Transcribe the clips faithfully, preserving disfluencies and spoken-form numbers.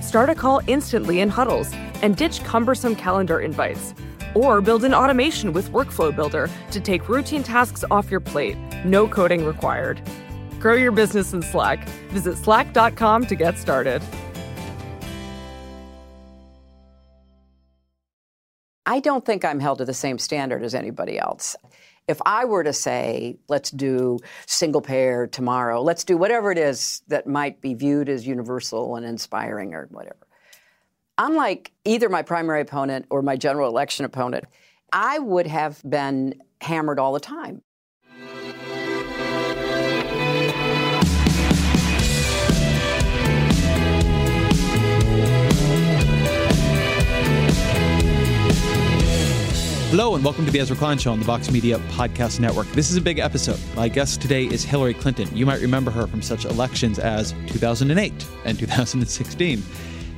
Start a call instantly in huddles and ditch cumbersome calendar invites. Or build an automation with Workflow Builder to take routine tasks off your plate. No coding required. Grow your business in Slack. Visit slack dot com to get started. I don't think I'm held to the same standard as anybody else. If I were to say, let's do single payer tomorrow, let's do whatever it is that might be viewed as universal and inspiring or whatever, unlike either my primary opponent or my general election opponent, I would have been hammered all the time. Hello and welcome to the Ezra Klein Show on the Vox Media Podcast Network. This is a big episode. My guest today is Hillary Clinton. You might remember her from such elections as two thousand eight and two thousand sixteen.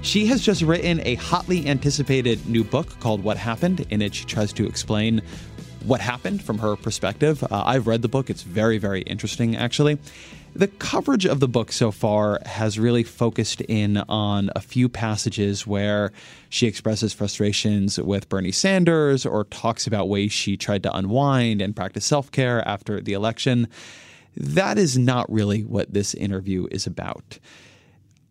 She has just written a hotly anticipated new book called What Happened. In it, she tries to explain what happened from her perspective. Uh, I've read the book. It's very, very interesting, actually. The coverage of the book so far has really focused in on a few passages where she expresses frustrations with Bernie Sanders or talks about ways she tried to unwind and practice self-care after the election. That is not really what this interview is about.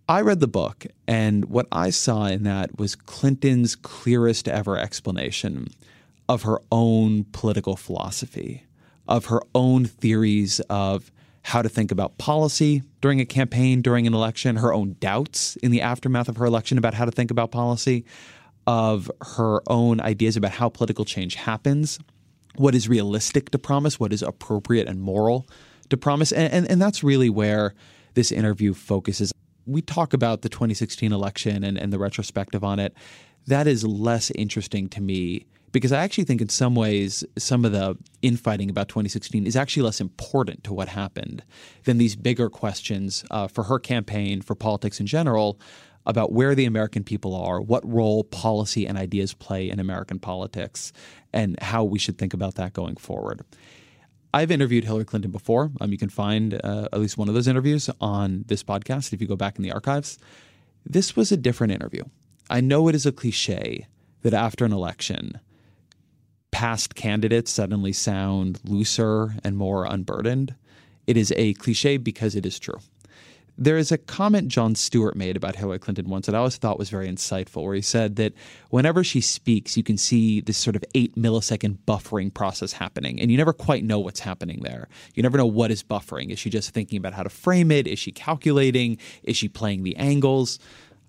I read the book, and what I saw in that was Clinton's clearest ever explanation of her own political philosophy, of her own theories of how to think about policy during a campaign, during an election, her own doubts in the aftermath of her election about how to think about policy, of her own ideas about how political change happens, what is realistic to promise, what is appropriate and moral to promise. And, and, and that's really where this interview focuses. We talk about the twenty sixteen election and, and the retrospective on it. That is less interesting to me, because I actually think in some ways some of the infighting about twenty sixteen is actually less important to what happened than these bigger questions uh, for her campaign, for politics in general, about where the American people are, what role policy and ideas play in American politics, and how we should think about that going forward. I've interviewed Hillary Clinton before. Um, you can find uh, at least one of those interviews on this podcast if you go back in the archives. This was a different interview. I know it is a cliche that after an election, past candidates suddenly sound looser and more unburdened. It is a cliche because it is true. There is a comment John Stewart made about Hillary Clinton once that I always thought was very insightful, where he said that whenever she speaks, you can see this sort of eight millisecond buffering process happening, and you never quite know what's happening there. You never know what is buffering. Is she just thinking about how to frame it? Is she calculating? Is she playing the angles?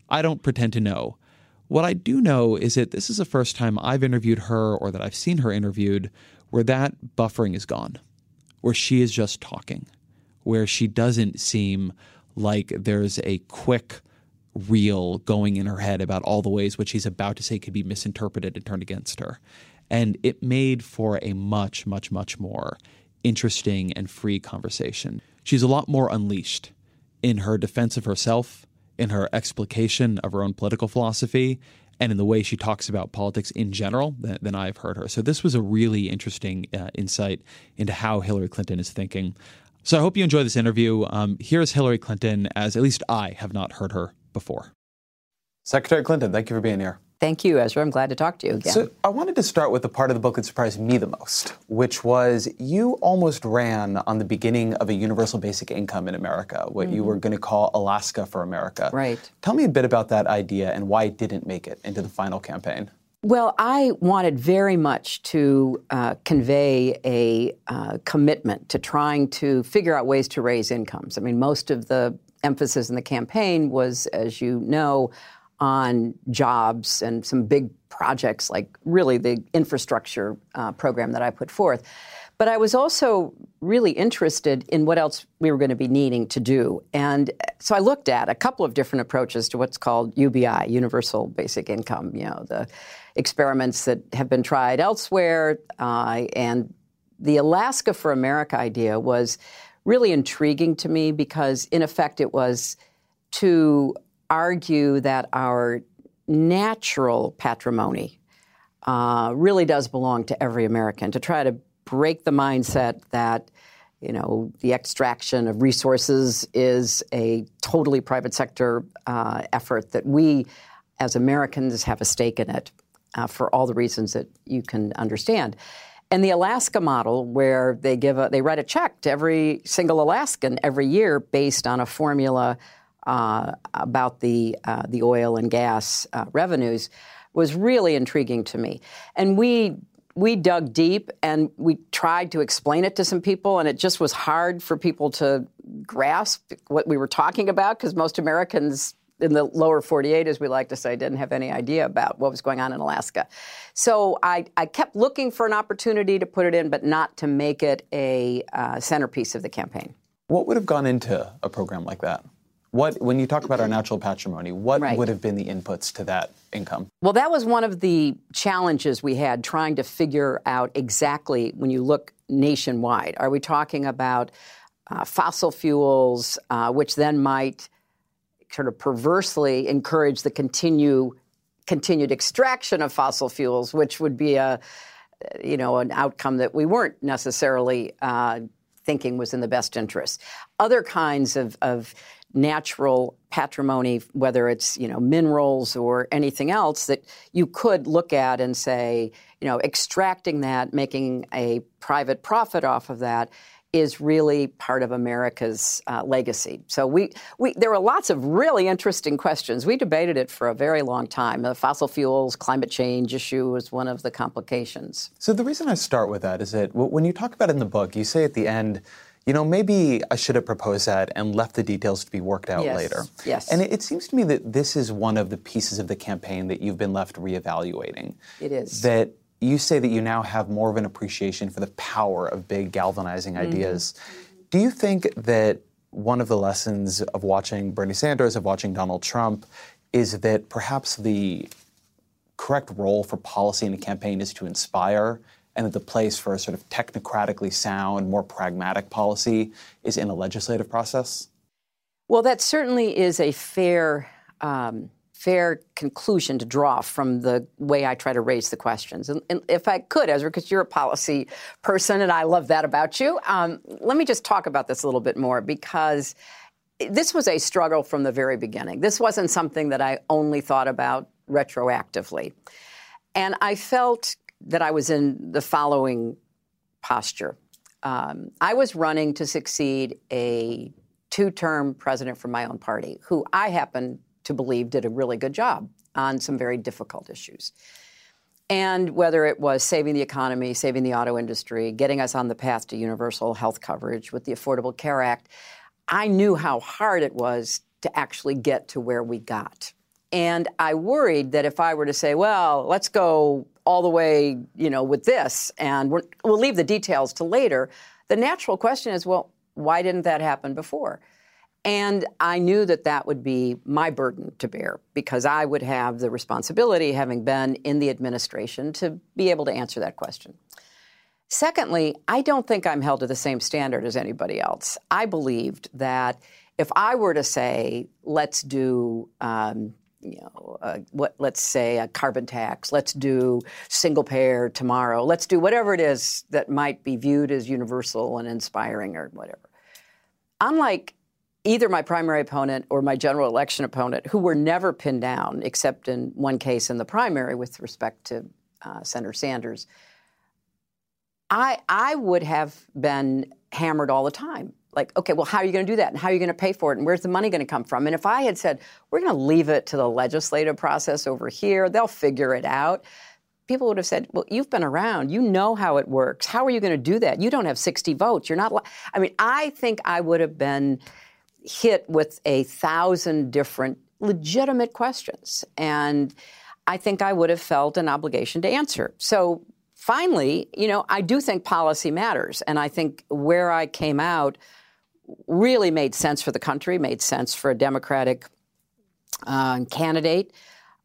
I don't pretend to know. What I do know is that this is the first time I've interviewed her or that I've seen her interviewed where that buffering is gone, where she is just talking, where she doesn't seem like there's a quick reel going in her head about all the ways what she's about to say could be misinterpreted and turned against her. And it made for a much, much, much more interesting and free conversation. She's a lot more unleashed in her defense of herself, in her explication of her own political philosophy, and in the way she talks about politics in general than, than I've heard her. So this was a really interesting uh, insight into how Hillary Clinton is thinking. So I hope you enjoy this interview. Um, here is Hillary Clinton, as at least I have not heard her before. Secretary Clinton, thank you for being here. Thank you, Ezra. I'm glad to talk to you again. So I wanted to start with the part of the book that surprised me the most, which was you almost ran on the beginning of a universal basic income in America, what mm-hmm. you were going to call Alaska for America. Right. Tell me a bit about that idea and why it didn't make it into the final campaign. Well, I wanted very much to uh, convey a uh, commitment to trying to figure out ways to raise incomes. I mean, most of the emphasis in the campaign was, as you know, on jobs and some big projects, like really the infrastructure uh, program that I put forth. But I was also really interested in what else we were going to be needing to do. And so I looked at a couple of different approaches to what's called U B I, Universal Basic Income, you know, the experiments that have been tried elsewhere. Uh, and the Alaska for America idea was really intriguing to me because, in effect, it was to argue that our natural patrimony uh, really does belong to every American, to try to break the mindset that, you know, the extraction of resources is a totally private sector uh, effort, that we as Americans have a stake in it uh, for all the reasons that you can understand. And the Alaska model, where they give a, they write a check to every single Alaskan every year based on a formula Uh, about the uh, the oil and gas uh, revenues, was really intriguing to me. And we we dug deep and we tried to explain it to some people, and it just was hard for people to grasp what we were talking about, because most Americans in the lower forty-eight, as we like to say, didn't have any idea about what was going on in Alaska. So I, I kept looking for an opportunity to put it in, but not to make it a uh, centerpiece of the campaign. What would have gone into a program like that? What, when you talk about our natural patrimony, what right. would have been the inputs to that income? Well, that was one of the challenges we had, trying to figure out exactly, when you look nationwide, are we talking about uh, fossil fuels, uh, which then might sort of perversely encourage the continue, continued extraction of fossil fuels, which would be a, you know, an outcome that we weren't necessarily uh, thinking was in the best interest. Other kinds of, of natural patrimony, whether it's, you know, minerals or anything else that you could look at and say, you know, extracting that, making a private profit off of that is really part of America's uh, legacy. So we, we there were lots of really interesting questions. We debated it for a very long time. The fossil fuels, climate change issue was one of the complications. So the reason I start with that is that when you talk about it in the book, you say at the end, you know, maybe I should have proposed that and left the details to be worked out yes. later. Yes. And it, it seems to me that this is one of the pieces of the campaign that you've been left reevaluating. It is. That you say that you now have more of an appreciation for the power of big galvanizing ideas. Mm-hmm. Do you think that one of the lessons of watching Bernie Sanders, of watching Donald Trump, is that perhaps the correct role for policy in a campaign is to inspire, and that the place for a sort of technocratically sound, more pragmatic policy is in a legislative process? Well, that certainly is a fair um, fair conclusion to draw from the way I try to raise the questions. And, and if I could, Ezra, because you're a policy person, and I love that about you, um, let me just talk about this a little bit more, because this was a struggle from the very beginning. This wasn't something that I only thought about retroactively. And I felt that I was in the following posture. Um, I was running to succeed a two-term president from my own party, who I happen to believe did a really good job on some very difficult issues. And whether it was saving the economy, saving the auto industry, getting us on the path to universal health coverage with the Affordable Care Act, I knew how hard it was to actually get to where we got. And I worried that if I were to say, well, let's go all the way, you know, with this, and we're, we'll leave the details to later, the natural question is, well, why didn't that happen before? And I knew that that would be my burden to bear, because I would have the responsibility, having been in the administration, to be able to answer that question. Secondly, I don't think I'm held to the same standard as anybody else. I believed that if I were to say, let's do um, you know, uh, what, let's say a carbon tax, let's do single payer tomorrow, let's do whatever it is that might be viewed as universal and inspiring or whatever. Unlike either my primary opponent or my general election opponent, who were never pinned down, except in one case in the primary with respect to uh, Senator Sanders, I, I would have been hammered all the time. like, okay, well, how are you going to do that? And how are you going to pay for it? And where's the money going to come from? And if I had said, we're going to leave it to the legislative process over here, they'll figure it out, people would have said, well, you've been around. You know how it works. How are you going to do that? You don't have sixty votes. You're not li-. I mean, I think I would have been hit with a thousand different legitimate questions. And I think I would have felt an obligation to answer. So finally, you know, I do think policy matters. And I think where I came out really made sense for the country, made sense for a Democratic uh, candidate.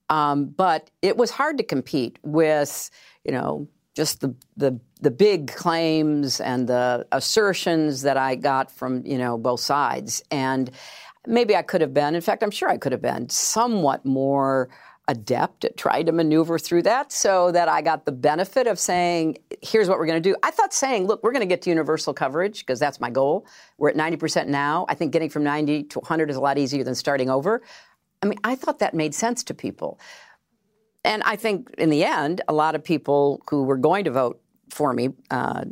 Um, but it was hard to compete with, you know, just the, the the big claims and the assertions that I got from, you know, both sides. And maybe I could have been, in fact, I'm sure I could have been somewhat more adept at trying to maneuver through that so that I got the benefit of saying, here's what we're going to do. I thought saying, look, we're going to get to universal coverage because that's my goal. We're at ninety percent now. I think getting from ninety to one hundred is a lot easier than starting over. I mean, I thought that made sense to people. And I think in the end, a lot of people who were going to vote for me uh,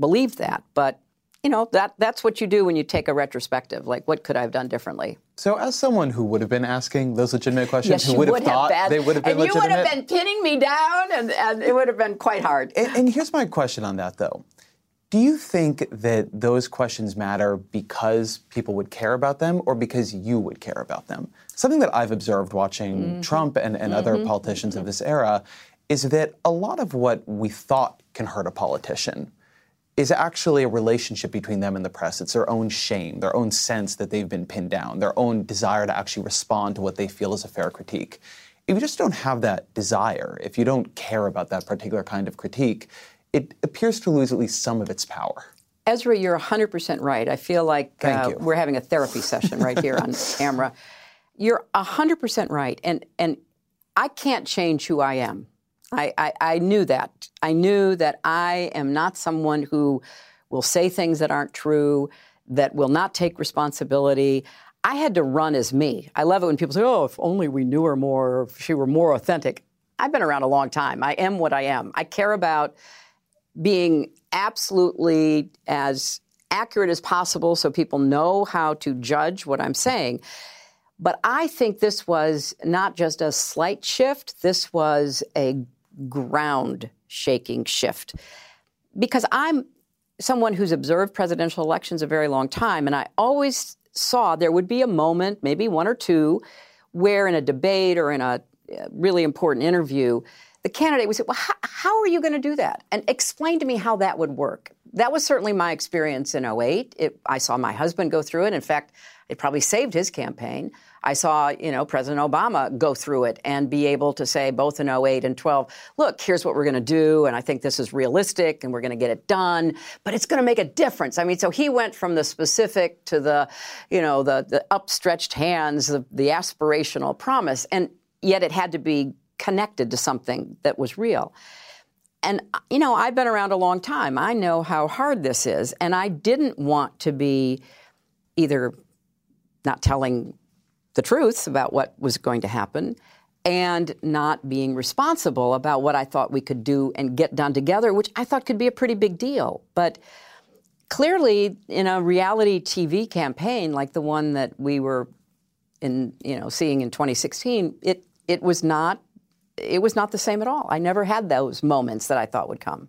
believed that. But, you know, that that's what you do when you take a retrospective, like what could I have done differently? So as someone who would have been asking those legitimate questions, yes, who would, would have thought have they would have been and legitimate. You would have been pinning me down, and, and it would have been quite hard. And, and here's my question on that, though. Do you think that those questions matter because people would care about them or because you would care about them? Something that I've observed watching mm-hmm. Trump and, and mm-hmm. other politicians mm-hmm. of this era is that a lot of what we thought can hurt a politician is actually a relationship between them and the press. It's their own shame, their own sense that they've been pinned down, their own desire to actually respond to what they feel is a fair critique. If you just don't have that desire, if you don't care about that particular kind of critique, it appears to lose at least some of its power. Ezra, you're one hundred percent right. I feel like uh, we're having a therapy session right here on camera. You're one hundred percent right. And and I can't change who I am. I, I, I knew that. I knew that I am not someone who will say things that aren't true, that will not take responsibility. I had to run as me. I love it when people say, oh, if only we knew her more, if she were more authentic. I've been around a long time. I am what I am. I care about being absolutely as accurate as possible so people know how to judge what I'm saying. But I think this was not just a slight shift. This was a ground-shaking shift. Because I'm someone who's observed presidential elections a very long time, and I always saw there would be a moment, maybe one or two, where in a debate or in a really important interview, the candidate would say, well, how, how are you going to do that? And explain to me how that would work. That was certainly my experience in oh eight. It, I saw my husband go through it. In fact, it probably saved his campaign. I saw, you know, President Obama go through it and be able to say both in oh eight and twelve, look, here's what we're going to do. And I think this is realistic and we're going to get it done. But it's going to make a difference. I mean, so he went from the specific to the, you know, the, the upstretched hands, the, the aspirational promise. And yet it had to be connected to something that was real. And, you know, I've been around a long time. I know how hard this is. And I didn't want to be either not telling the truth about what was going to happen and not being responsible about what I thought we could do and get done together, which I thought could be a pretty big deal. But clearly in a reality T V campaign like the one that we were in, you know, seeing in twenty sixteen, it, it was not It was not the same at all. I never had those moments that I thought would come.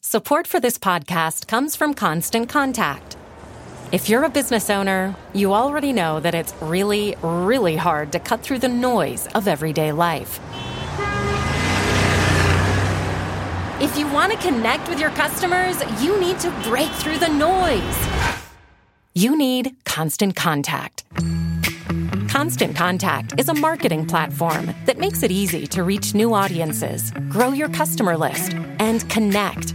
Support for this podcast comes from Constant Contact. If you're a business owner, you already know that it's really, really hard to cut through the noise of everyday life. If you want to connect with your customers, you need to break through the noise. You need Constant Contact. Constant Contact is a marketing platform that makes it easy to reach new audiences, grow your customer list, and connect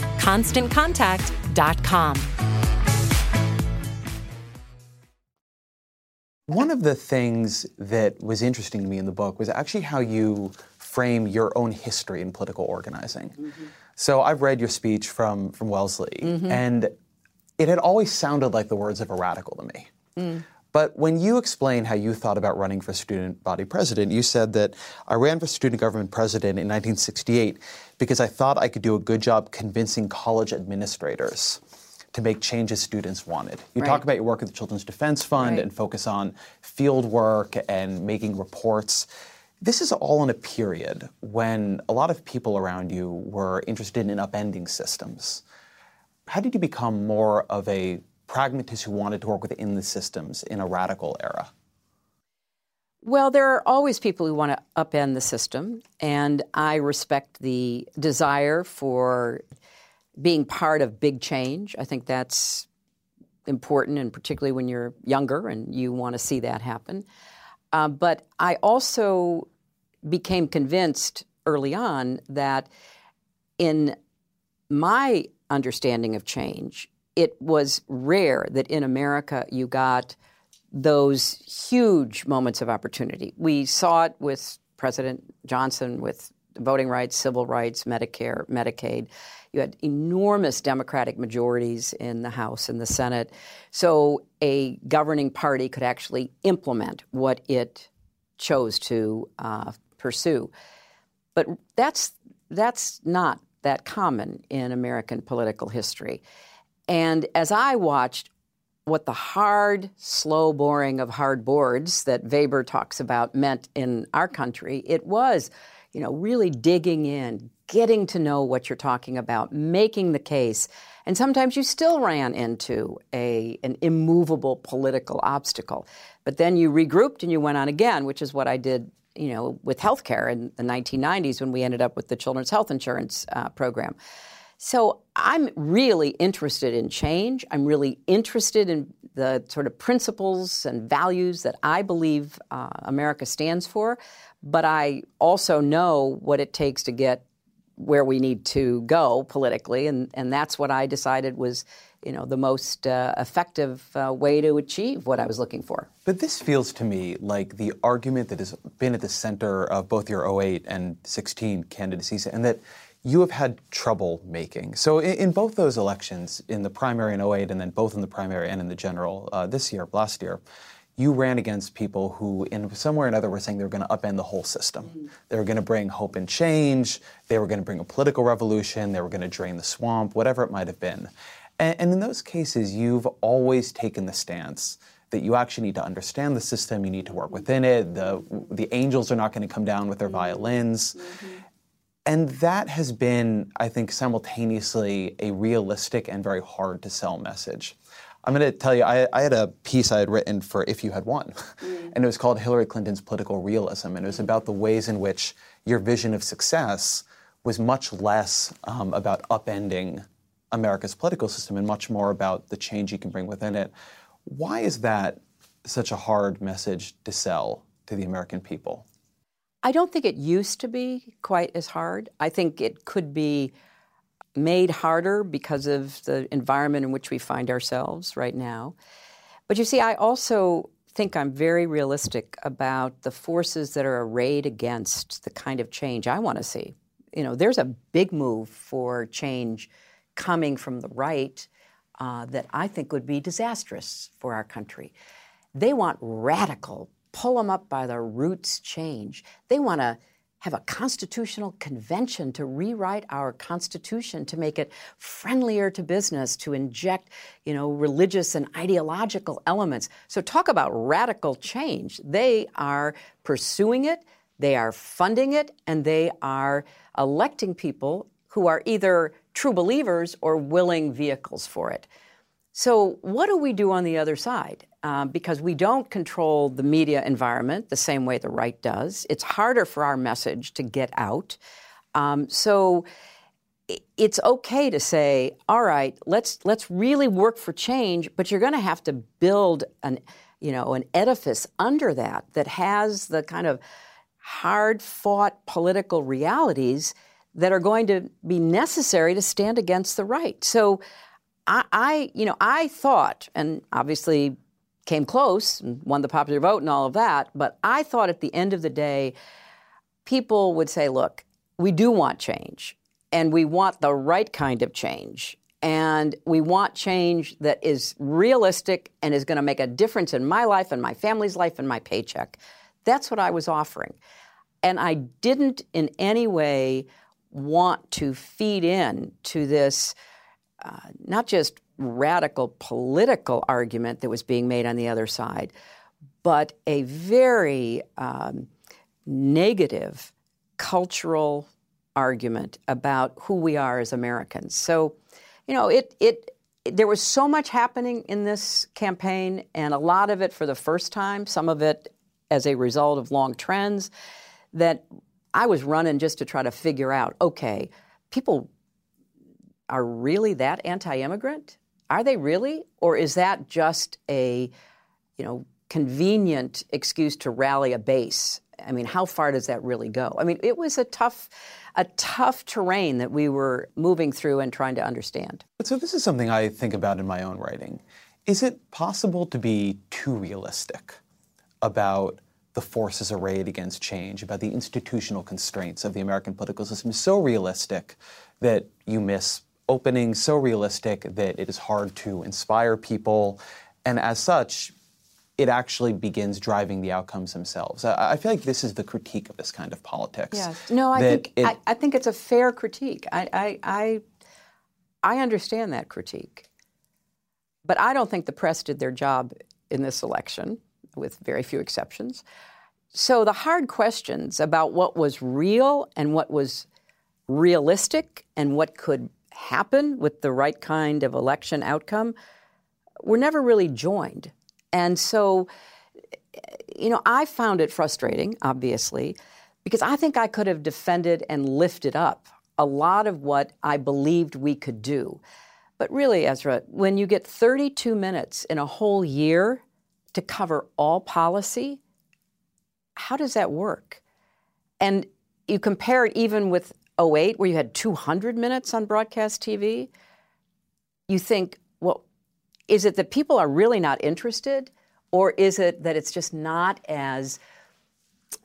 constant contact dot com. One of the things that was interesting to me in the book was actually how you frame your own history in political organizing. Mm-hmm. So I've read your speech from, from Wellesley, mm-hmm. and it had always sounded like the words of a radical to me. Mm. But when you explain how you thought about running for student body president, you said that I ran for student government president in nineteen sixty-eight because I thought I could do a good job convincing college administrators to make changes students wanted. You right. talk about your work at the Children's Defense Fund right. and focus on field work and making reports. This is all in a period when a lot of people around you were interested in upending systems. How did you become more of a pragmatist who wanted to work within the systems in a radical era? Well, there are always people who want to upend the system, and I respect the desire for being part of big change. I think that's important, and particularly when you're younger and you want to see that happen. Uh, but I also became convinced early on that in my understanding of change, it was rare that in America you got those huge moments of opportunity. We saw it with President Johnson, with voting rights, civil rights, Medicare, Medicaid. You had enormous Democratic majorities in the House and the Senate. So a governing party could actually implement what it chose to uh, pursue. But that's that's not that common in American political history. And as I watched what the hard, slow boring of hard boards that Weber talks about meant in our country, it was, you know, really digging in, getting to know what you're talking about, making the case. And sometimes you still ran into a an immovable political obstacle. But then you regrouped and you went on again, which is what I did, you know, with healthcare in the nineteen nineties when we ended up with the Children's Health Insurance uh, Program. So I'm really interested in change. I'm really interested in the sort of principles and values that I believe uh, America stands for. But I also know what it takes to get where we need to go politically, and, and that's what I decided was, you know, the most uh, effective uh, way to achieve what I was looking for. But this feels to me like the argument that has been at the center of both your oh eight and sixteen candidacies, and that you have had trouble making. So in, in both those elections, in the primary in oh eight and then both in the primary and in the general uh, this year, last year, you ran against people who in some way or another were saying they were going to upend the whole system. Mm-hmm. They were going to bring hope and change. They were going to bring a political revolution. They were going to drain the swamp, whatever it might have been. And, and in those cases, you've always taken the stance that you actually need to understand the system. You need to work within it. The, the angels are not going to come down with their violins. Mm-hmm. And that has been, I think, simultaneously a realistic and very hard to sell message. I'm going to tell you, I, I had a piece I had written for If You Had Won, and it was called Hillary Clinton's Political Realism, and it was about the ways in which your vision of success was much less um, about upending America's political system and much more about the change you can bring within it. Why is that such a hard message to sell to the American people? I don't think it used to be quite as hard. I think it could be made harder because of the environment in which we find ourselves right now. But you see, I also think I'm very realistic about the forces that are arrayed against the kind of change I want to see. You know, there's a big move for change coming from the right uh, that I think would be disastrous for our country. They want radical, pull them up by the roots change. They want to have a constitutional convention to rewrite our Constitution, to make it friendlier to business, to inject, you know, religious and ideological elements. So talk about radical change. They are pursuing it, they are funding it, and they are electing people who are either true believers or willing vehicles for it. So what do we do on the other side? Um, because we don't control the media environment the same way the right does. It's harder for our message to get out. Um, so it's okay to say, all right, let's let's really work for change, but you're going to have to build an, you know, an edifice under that that has the kind of hard-fought political realities that are going to be necessary to stand against the right. So I, I, you know, I thought, and obviously came close and won the popular vote and all of that, but I thought at the end of the day, people would say, look, we do want change, and we want the right kind of change, and we want change that is realistic and is going to make a difference in my life and my family's life and my paycheck. That's what I was offering. And I didn't in any way want to feed in to this Uh, not just radical political argument that was being made on the other side, but a very um, negative cultural argument about who we are as Americans. So, you know, it, it it there was so much happening in this campaign, and a lot of it for the first time, some of it as a result of long trends, that I was running just to try to figure out, okay, people are really that anti-immigrant? Are they really? Or is that just a, you know, convenient excuse to rally a base? I mean, how far does that really go? I mean, it was a tough, a tough terrain that we were moving through and trying to understand. So this is something I think about in my own writing. Is it possible to be too realistic about the forces arrayed against change, about the institutional constraints of the American political system, so realistic that you miss opening, so realistic that it is hard to inspire people, and as such, it actually begins driving the outcomes themselves? I, I feel like this is the critique of this kind of politics. Yes. No, I think it, I, I think it's a fair critique. I, I I I understand that critique, but I don't think the press did their job in this election, with very few exceptions. So the hard questions about what was real and what was realistic and what could happen with the right kind of election outcome were never really joined. And so, you know, I found it frustrating, obviously, because I think I could have defended and lifted up a lot of what I believed we could do. But really, Ezra, when you get thirty-two minutes in a whole year to cover all policy, how does that work? And you compare it even with oh eight, where you had two hundred minutes on broadcast T V, you think, well, is it that people are really not interested, or is it that it's just not as,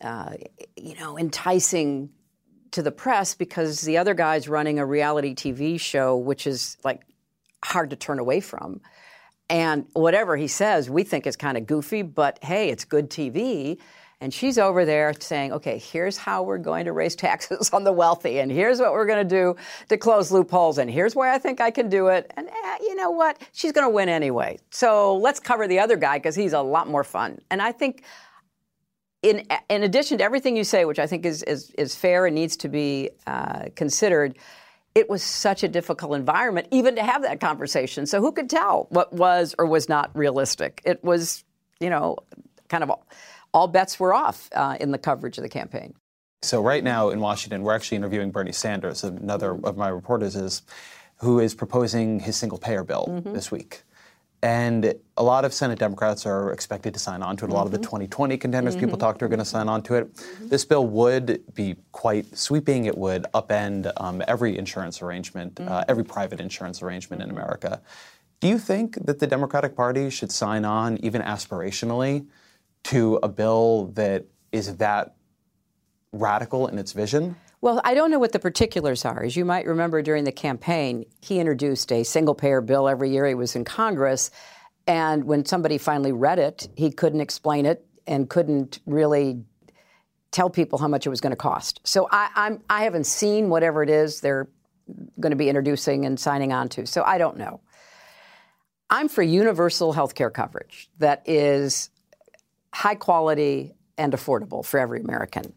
uh, you know, enticing to the press because the other guy's running a reality T V show, which is, like, hard to turn away from? And whatever he says, we think is kind of goofy, but hey, it's good T V. And she's over there saying, okay, here's how we're going to raise taxes on the wealthy, and here's what we're going to do to close loopholes, and here's why I think I can do it. And eh, you know what? She's going to win anyway. So let's cover the other guy because he's a lot more fun. And I think in in addition to everything you say, which I think is, is, is fair and needs to be uh, considered, it was such a difficult environment even to have that conversation. So who could tell what was or was not realistic? It was, you know, kind of all, all bets were off uh, in the coverage of the campaign. So right now in Washington, we're actually interviewing Bernie Sanders, another of my reporters, is, who is proposing his single-payer bill mm-hmm. this week. And a lot of Senate Democrats are expected to sign on to it. A lot mm-hmm. of the twenty twenty contenders mm-hmm. people talk to are going to sign on to it. Mm-hmm. This bill would be quite sweeping. It would upend um, every insurance arrangement, mm-hmm. uh, every private insurance arrangement mm-hmm. in America. Do you think that the Democratic Party should sign on, even aspirationally, to a bill that is that radical in its vision? Well, I don't know what the particulars are. As you might remember, during the campaign, he introduced a single-payer bill every year he was in Congress. And when somebody finally read it, he couldn't explain it and couldn't really tell people how much it was going to cost. So I, I'm, I haven't seen whatever it is they're going to be introducing and signing on to. So I don't know. I'm for universal health care coverage that is high quality and affordable for every American.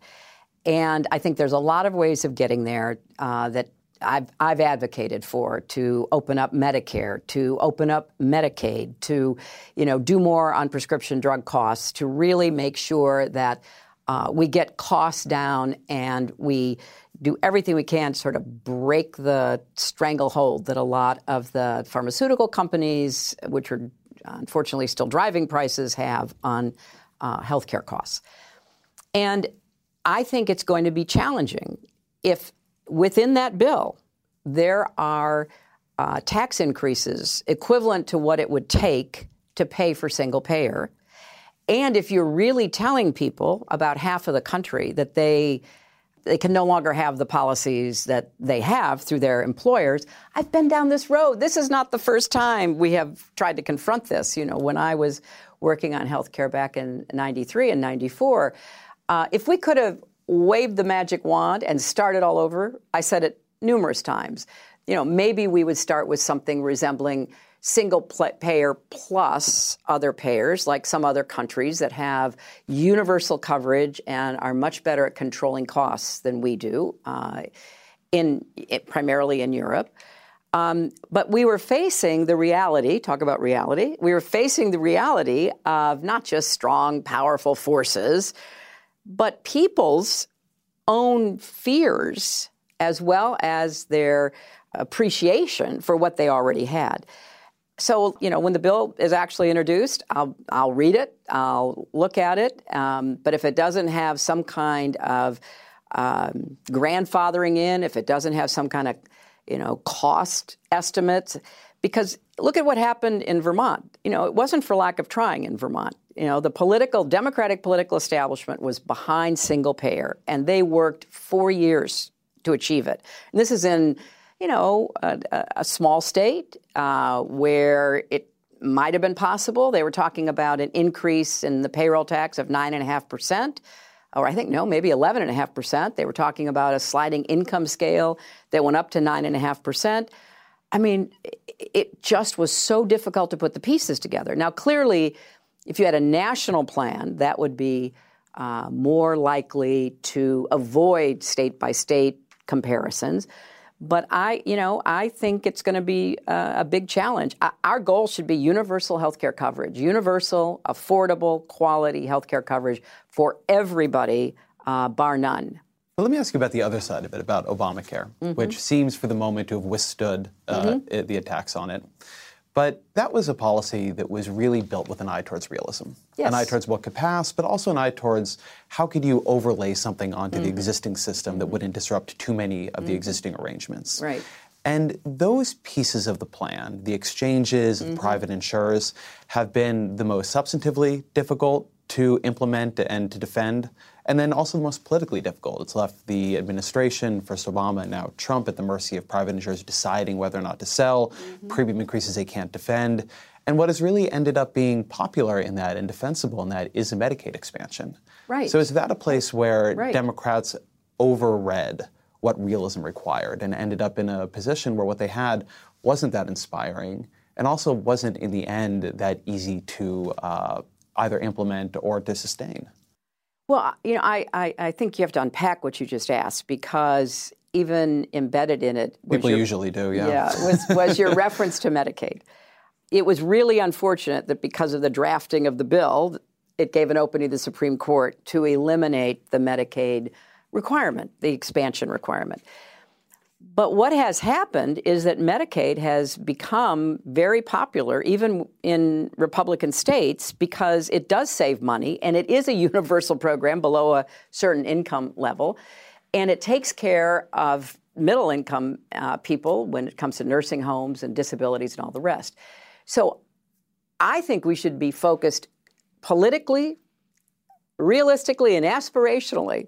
And I think there's a lot of ways of getting there uh, that I've, I've advocated for, to open up Medicare, to open up Medicaid, to, you know, do more on prescription drug costs, to really make sure that uh, we get costs down and we do everything we can to sort of break the stranglehold that a lot of the pharmaceutical companies, which are unfortunately still driving prices, have on uh, health care costs. And I think it's going to be challenging if within that bill there are uh, tax increases equivalent to what it would take to pay for single payer. And if you're really telling people, about half of the country, that they they can no longer have the policies that they have through their employers. I've been down this road. This is not the first time we have tried to confront this. You know, when I was working on health care back in ninety-three and ninety-four, uh, if we could have waved the magic wand and started all over, I said it numerous times, you know, maybe we would start with something resembling single payer plus other payers, like some other countries that have universal coverage and are much better at controlling costs than we do, uh, in it, primarily in Europe. Um, but we were facing the reality, talk about reality, we were facing the reality of not just strong, powerful forces, but people's own fears as well as their appreciation for what they already had. So, you know, when the bill is actually introduced, I'll I'll read it, I'll look at it. Um, but if it doesn't have some kind of um, grandfathering in, if it doesn't have some kind of, you know, cost estimates, because look at what happened in Vermont. You know, it wasn't for lack of trying in Vermont. You know, the political, Democratic political establishment was behind single payer, and they worked four years to achieve it. And this is in you know, a, a small state uh, where it might have been possible. They were talking about an increase in the payroll tax of nine point five percent, or I think, no, maybe eleven point five percent. They were talking about a sliding income scale that went up to nine point five percent. I mean, it just was so difficult to put the pieces together. Now, clearly, if you had a national plan, that would be uh, more likely to avoid state-by-state comparisons. But I, you know, I think it's going to be uh, a big challenge. Our goal should be universal health care coverage, universal, affordable, quality health care coverage for everybody, uh, bar none. Well, let me ask you about the other side of it, about Obamacare, mm-hmm. which seems for the moment to have withstood uh, mm-hmm. the attacks on it. But that was a policy that was really built with an eye towards realism, yes. an eye towards what could pass, but also an eye towards how could you overlay something onto mm-hmm. the existing system mm-hmm. that wouldn't disrupt too many of mm-hmm. the existing arrangements. Right. And those pieces of the plan, the exchanges, mm-hmm. the private insurers, have been the most substantively difficult to implement and to defend, and then also the most politically difficult. It's left the administration, first Obama and now Trump, at the mercy of private insurers deciding whether or not to sell, mm-hmm. premium increases they can't defend. And what has really ended up being popular in that and defensible in that is a Medicaid expansion. Right. So is that a place where right. Democrats overread what realism required and ended up in a position where what they had wasn't that inspiring and also wasn't in the end that easy to uh, either implement or to sustain? Well, you know, I, I, I think you have to unpack what you just asked, because even embedded in it— People your, usually do, yeah. Yeah, was, was your reference to Medicaid. It was really unfortunate that because of the drafting of the bill, it gave an opening to the Supreme Court to eliminate the Medicaid requirement, the expansion requirement. But what has happened is that Medicaid has become very popular, even in Republican states, because it does save money and it is a universal program below a certain income level. And it takes care of middle income uh, people when it comes to nursing homes and disabilities and all the rest. So I think we should be focused politically realistically and aspirationally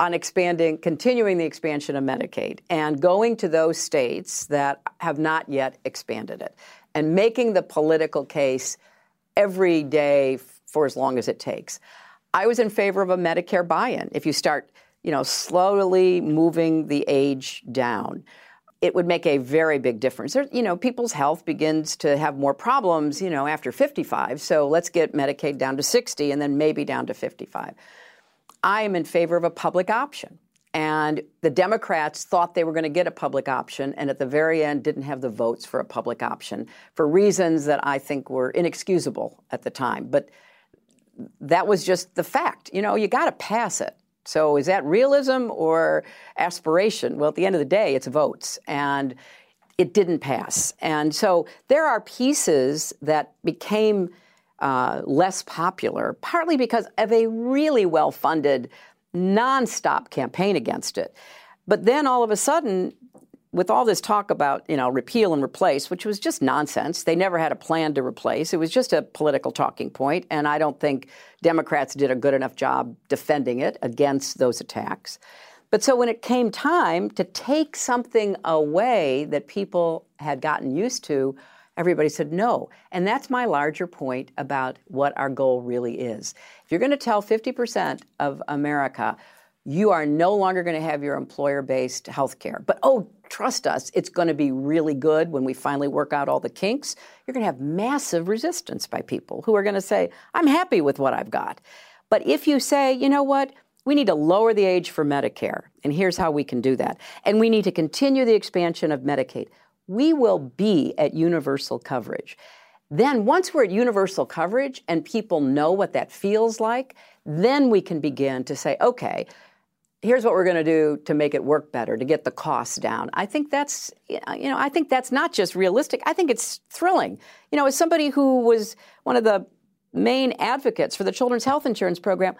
on expanding, continuing the expansion of Medicaid and going to those states that have not yet expanded it and making the political case every day for as long as it takes. I was in favor of a Medicare buy-in. If you start, you know, slowly moving the age down, it would make a very big difference. There, you know, people's health begins to have more problems, you know, after fifty-five. So let's get Medicaid down to sixty and then maybe down to fifty-five. I am in favor of a public option. And the Democrats thought they were going to get a public option and at the very end didn't have the votes for a public option for reasons that I think were inexcusable at the time. But that was just the fact. You know, you got to pass it. So is that realism or aspiration? Well, at the end of the day, it's votes, and it didn't pass. And so there are pieces that became uh, less popular, partly because of a really well-funded, nonstop campaign against it. But then all of a sudden, with all this talk about, you know, repeal and replace, which was just nonsense. They never had a plan to replace. It was just a political talking point, and I don't think Democrats did a good enough job defending it against those attacks. But so when it came time to take something away that people had gotten used to, everybody said no. And that's my larger point about what our goal really is. If you're going to tell fifty percent of America, you are no longer going to have your employer-based health care, but, oh, trust us, it's going to be really good when we finally work out all the kinks. You're going to have massive resistance by people who are going to say, I'm happy with what I've got. But if you say, you know what, we need to lower the age for Medicare, and here's how we can do that, and we need to continue the expansion of Medicaid, we will be at universal coverage. Then once we're at universal coverage and people know what that feels like, then we can begin to say, okay, here's what we're going to do to make it work better, to get the costs down. I think that's, you know, I think that's not just realistic. I think it's thrilling. You know, as somebody who was one of the main advocates for the Children's Health Insurance Program,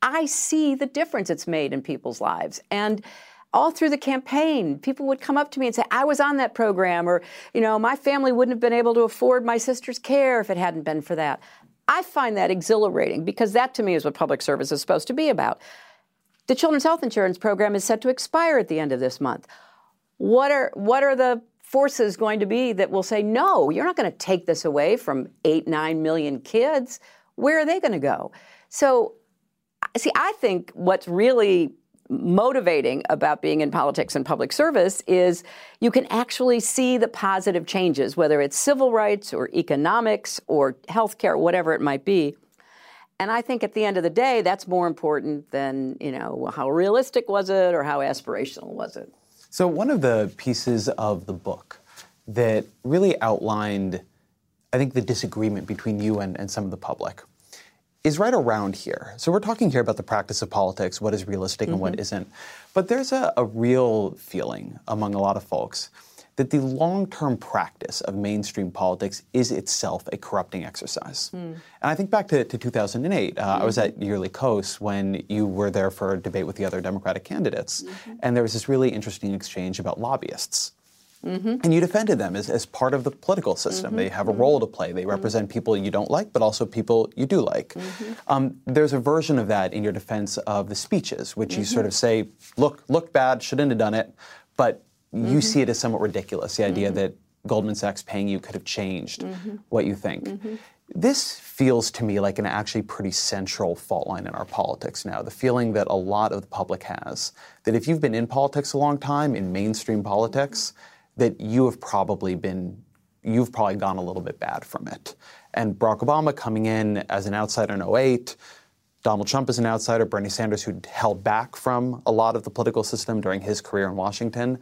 I see the difference it's made in people's lives. And all through the campaign, people would come up to me and say, I was on that program, or, you know, my family wouldn't have been able to afford my sister's care if it hadn't been for that. I find that exhilarating because that, to me, is what public service is supposed to be about. The Children's Health Insurance Program is set to expire at the end of this month. What are what are the forces going to be that will say, no, you're not going to take this away from eight, nine million kids? Where are they going to go? So, see, I think what's really motivating about being in politics and public service is you can actually see the positive changes, whether it's civil rights or economics or healthcare, whatever it might be. And I think at the end of the day, that's more important than, you know, how realistic was it or how aspirational was it? So one of the pieces of the book that really outlined, I think, the disagreement between you and, and some of the public is right around here. So we're talking here about the practice of politics, what is realistic mm-hmm. and what isn't. But there's a, a real feeling among a lot of folks that the long-term practice of mainstream politics is itself a corrupting exercise. Mm. And I think back to, to two thousand eight, uh, mm-hmm. I was at Yearly Coast when you were there for a debate with the other Democratic candidates. Mm-hmm. And there was this really interesting exchange about lobbyists. Mm-hmm. And you defended them as, as part of the political system. Mm-hmm. They have a role to play. They represent mm-hmm. people you don't like, but also people you do like. Mm-hmm. Um, there's a version of that in your defense of the speeches, which mm-hmm. you sort of say, look, looked bad, shouldn't have done it, but you mm-hmm. see it as somewhat ridiculous, the idea mm-hmm. that Goldman Sachs paying you could have changed mm-hmm. what you think. Mm-hmm. This feels to me like an actually pretty central fault line in our politics now, the feeling that a lot of the public has, that if you've been in politics a long time, in mainstream politics, that you have probably been, you've probably gone a little bit bad from it. And Barack Obama coming in as an outsider in oh eight, Donald Trump is an outsider, Bernie Sanders, who held back from a lot of the political system during his career in Washington.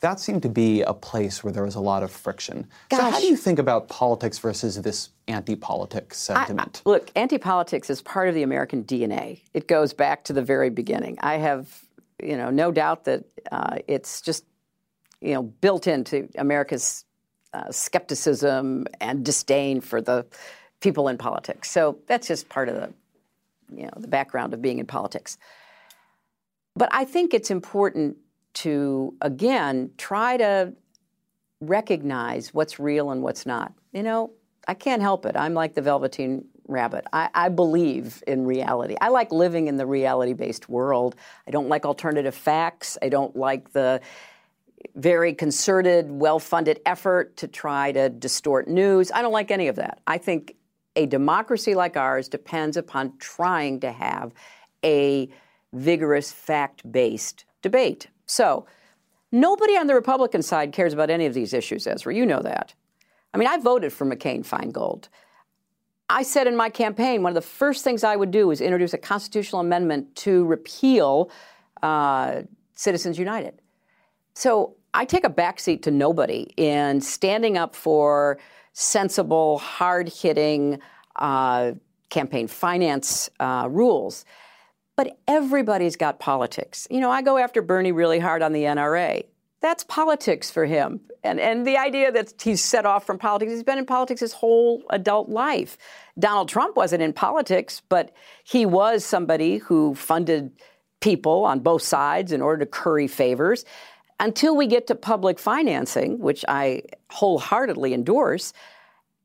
That seemed to be a place where there was a lot of friction. Gosh. So how do you think about politics versus this anti-politics sentiment? I, I, look, anti-politics is part of the American D N A. It goes back to the very beginning. I have, you know, no doubt that uh, it's just, you know, built into America's uh, skepticism and disdain for the people in politics. So that's just part of the, you know, the background of being in politics. But I think it's important to, again, try to recognize what's real and what's not. You know, I can't help it. I'm like the Velveteen rabbit. I, I believe in reality. I like living in the reality-based world. I don't like alternative facts. I don't like the very concerted, well-funded effort to try to distort news. I don't like any of that. I think a democracy like ours depends upon trying to have a vigorous, fact-based debate. So nobody on the Republican side cares about any of these issues, Ezra. You know that. I mean, I voted for McCain-Feingold. I said in my campaign, one of the first things I would do was introduce a constitutional amendment to repeal uh, Citizens United. So I take a backseat to nobody in standing up for sensible, hard-hitting uh, campaign finance uh, rules. But everybody's got politics. You know, I go after Bernie really hard on the N R A. That's politics for him. And and the idea that he's set off from politics, he's been in politics his whole adult life. Donald Trump wasn't in politics, but he was somebody who funded people on both sides in order to curry favors. Until we get to public financing, which I wholeheartedly endorse,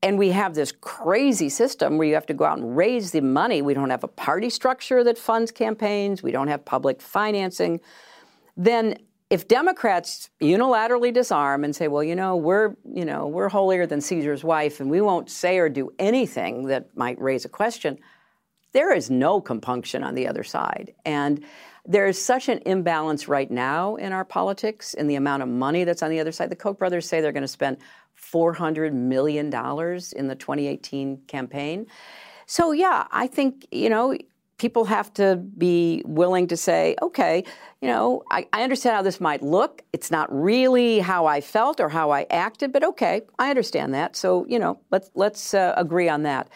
and we have this crazy system where you have to go out and raise the money. We don't have a party structure that funds campaigns. We don't have public financing. Then if Democrats unilaterally disarm and say, well, you know, we're, you know, we're holier than Caesar's wife and we won't say or do anything that might raise a question, there is no compunction on the other side. And there is such an imbalance right now in our politics in the amount of money that's on the other side. The Koch brothers say they're going to spend four hundred million dollars in the twenty eighteen campaign. So, yeah, I think, you know, people have to be willing to say, okay, you know, I, I understand how this might look. It's not really how I felt or how I acted, but okay, I understand that. So, you know, let's, let's uh, agree on that.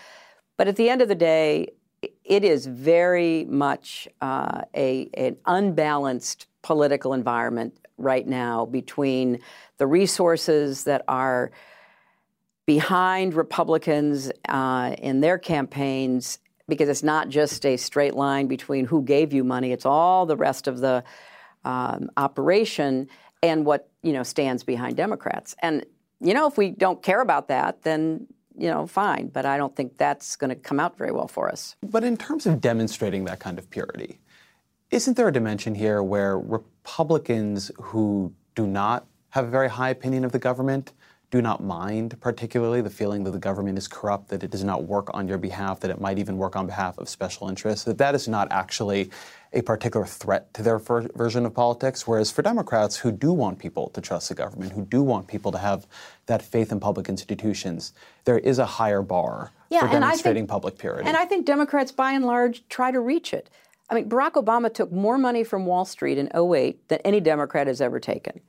But at the end of the day, it is very much uh, a, an unbalanced political environment right now between the resources that are behind Republicans uh, in their campaigns, because it's not just a straight line between who gave you money, it's all the rest of the um, operation and what, you know, stands behind Democrats. And, you know, if we don't care about that, then, you know, fine. But I don't think that's going to come out very well for us. But in terms of demonstrating that kind of purity, isn't there a dimension here where Republicans who do not have a very high opinion of the government do not mind, particularly the feeling that the government is corrupt, that it does not work on your behalf, that it might even work on behalf of special interests, that that is not actually a particular threat to their ver- version of politics? Whereas for Democrats who do want people to trust the government, who do want people to have that faith in public institutions, there is a higher bar yeah, for demonstrating think, public purity. And I think Democrats, by and large, try to reach it. I mean, Barack Obama took more money from Wall Street in oh eight than any Democrat has ever taken,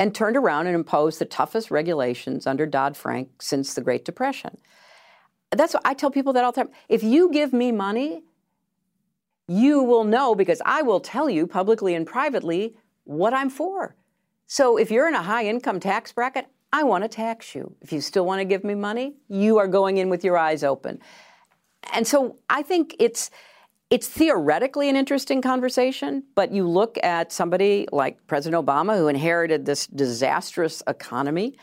and turned around and imposed the toughest regulations under Dodd-Frank since the Great Depression. That's what I tell people that all the time. If you give me money, you will know, because I will tell you publicly and privately what I'm for. So if you're in a high income tax bracket, I want to tax you. If you still want to give me money, you are going in with your eyes open. And so I think it's It's theoretically an interesting conversation, but you look at somebody like President Obama, who inherited this disastrous economy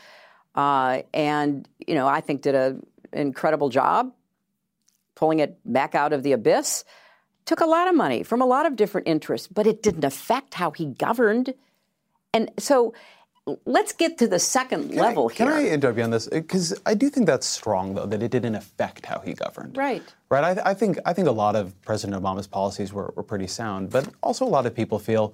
uh, and, you know, I think did an incredible job pulling it back out of the abyss, took a lot of money from a lot of different interests, but it didn't affect how he governed. And so let's get to the second can level I, here. Can I interrupt you on this? Because I do think that's strong, though, that it didn't affect how he governed. Right. Right. I, th- I think I think a lot of President Obama's policies were, were pretty sound, but also a lot of people feel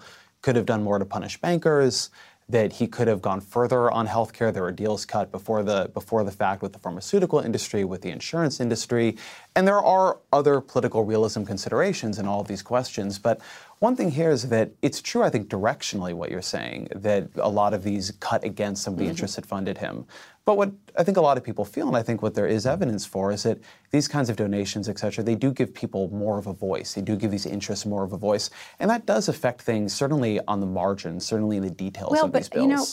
could have done more to punish bankers, that he could have gone further on health care. There were deals cut before the before the fact with the pharmaceutical industry, with the insurance industry. And there are other political realism considerations in all of these questions. But one thing here is that it's true, I think, directionally what you're saying, that a lot of these cut against some of the mm-hmm. interests that funded him. But what I think a lot of people feel, and I think what there is evidence for, is that these kinds of donations, et cetera, they do give people more of a voice. They do give these interests more of a voice. And that does affect things, certainly on the margin, certainly in the details well, of but, these bills. You know,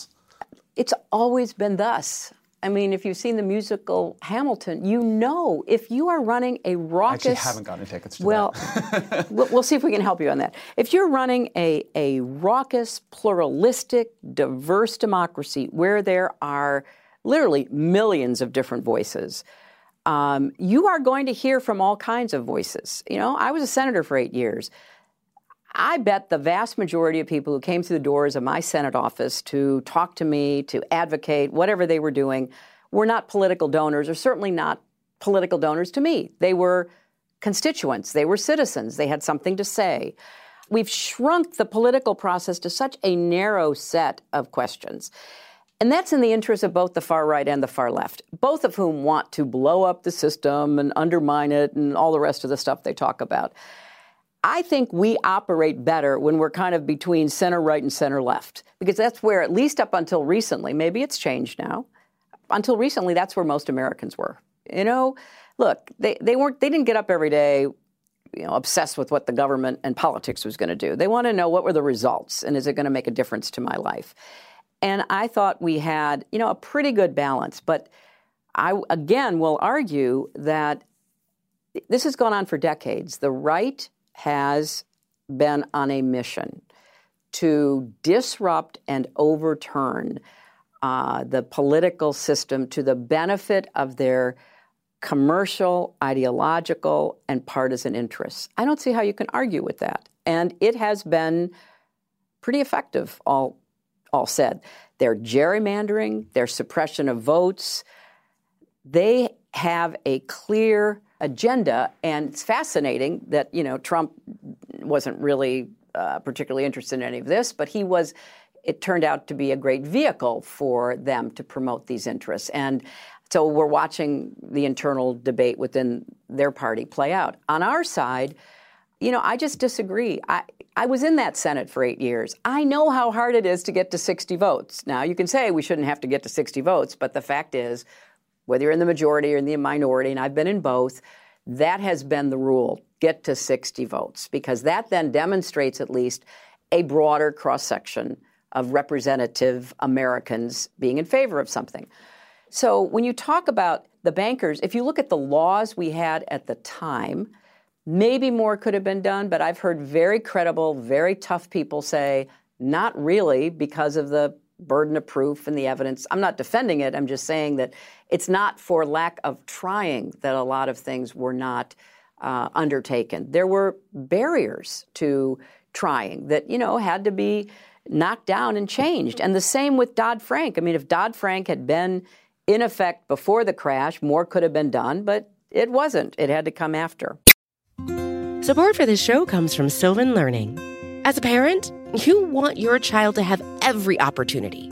it's always been thus. I mean, if you've seen the musical Hamilton, you know if you are running a raucous... I actually haven't gotten tickets to well, that. Well, we'll see if we can help you on that. If you're running a, a raucous, pluralistic, diverse democracy where there are literally millions of different voices, Um, you are going to hear from all kinds of voices. You know, I was a senator for eight years. I bet the vast majority of people who came through the doors of my Senate office to talk to me, to advocate, whatever they were doing, were not political donors, or certainly not political donors to me. They were constituents. They were citizens. They had something to say. We've shrunk the political process to such a narrow set of questions. And that's in the interest of both the far right and the far left, both of whom want to blow up the system and undermine it and all the rest of the stuff they talk about. I think we operate better when we're kind of between center right and center left, because that's where, at least up until recently, maybe it's changed now, until recently, that's where most Americans were. You know, look, they, they weren't, they didn't get up every day, you know, obsessed with what the government and politics was going to do. They want to know, what were the results, and is it going to make a difference to my life? And I thought we had, you know, a pretty good balance. But I, again, will argue that this has gone on for decades. The right has been on a mission to disrupt and overturn uh, the political system to the benefit of their commercial, ideological, and partisan interests. I don't see how you can argue with that. And it has been pretty effective, all all said. Their gerrymandering, their suppression of votes, they have a clear agenda. And it's fascinating that, you know, Trump wasn't really uh, particularly interested in any of this, but he was, it turned out to be a great vehicle for them to promote these interests. And so we're watching the internal debate within their party play out. On our side, you know, I just disagree. I, I was in that Senate for eight years. I know how hard it is to get to sixty votes. Now, you can say we shouldn't have to get to sixty votes, but the fact is, whether you're in the majority or in the minority, and I've been in both, that has been the rule, get to sixty votes, because that then demonstrates at least a broader cross-section of representative Americans being in favor of something. So when you talk about the bankers, if you look at the laws we had at the time, maybe more could have been done, but I've heard very credible, very tough people say, not really, because of the burden of proof and the evidence. I'm not defending it. I'm just saying that it's not for lack of trying that a lot of things were not uh, undertaken. There were barriers to trying that, you know, had to be knocked down and changed. And the same with Dodd-Frank. I mean, if Dodd-Frank had been in effect before the crash, more could have been done, but it wasn't. It had to come after. Support for this show comes from Sylvan Learning. As a parent, you want your child to have every opportunity,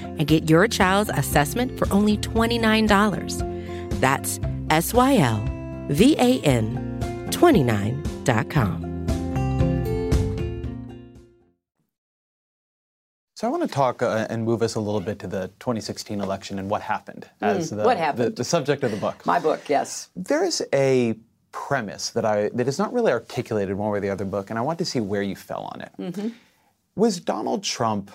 and get your child's assessment for only twenty-nine dollars. That's S Y L V A N twenty-nine dot com. So I want to talk uh, and move us a little bit to the twenty sixteen election and what happened as mm, the, what happened? the the subject of the book. My book, yes. There's a premise that I that is not really articulated one way or the other book, and I want to see where you fell on it. Mm-hmm. Was Donald Trump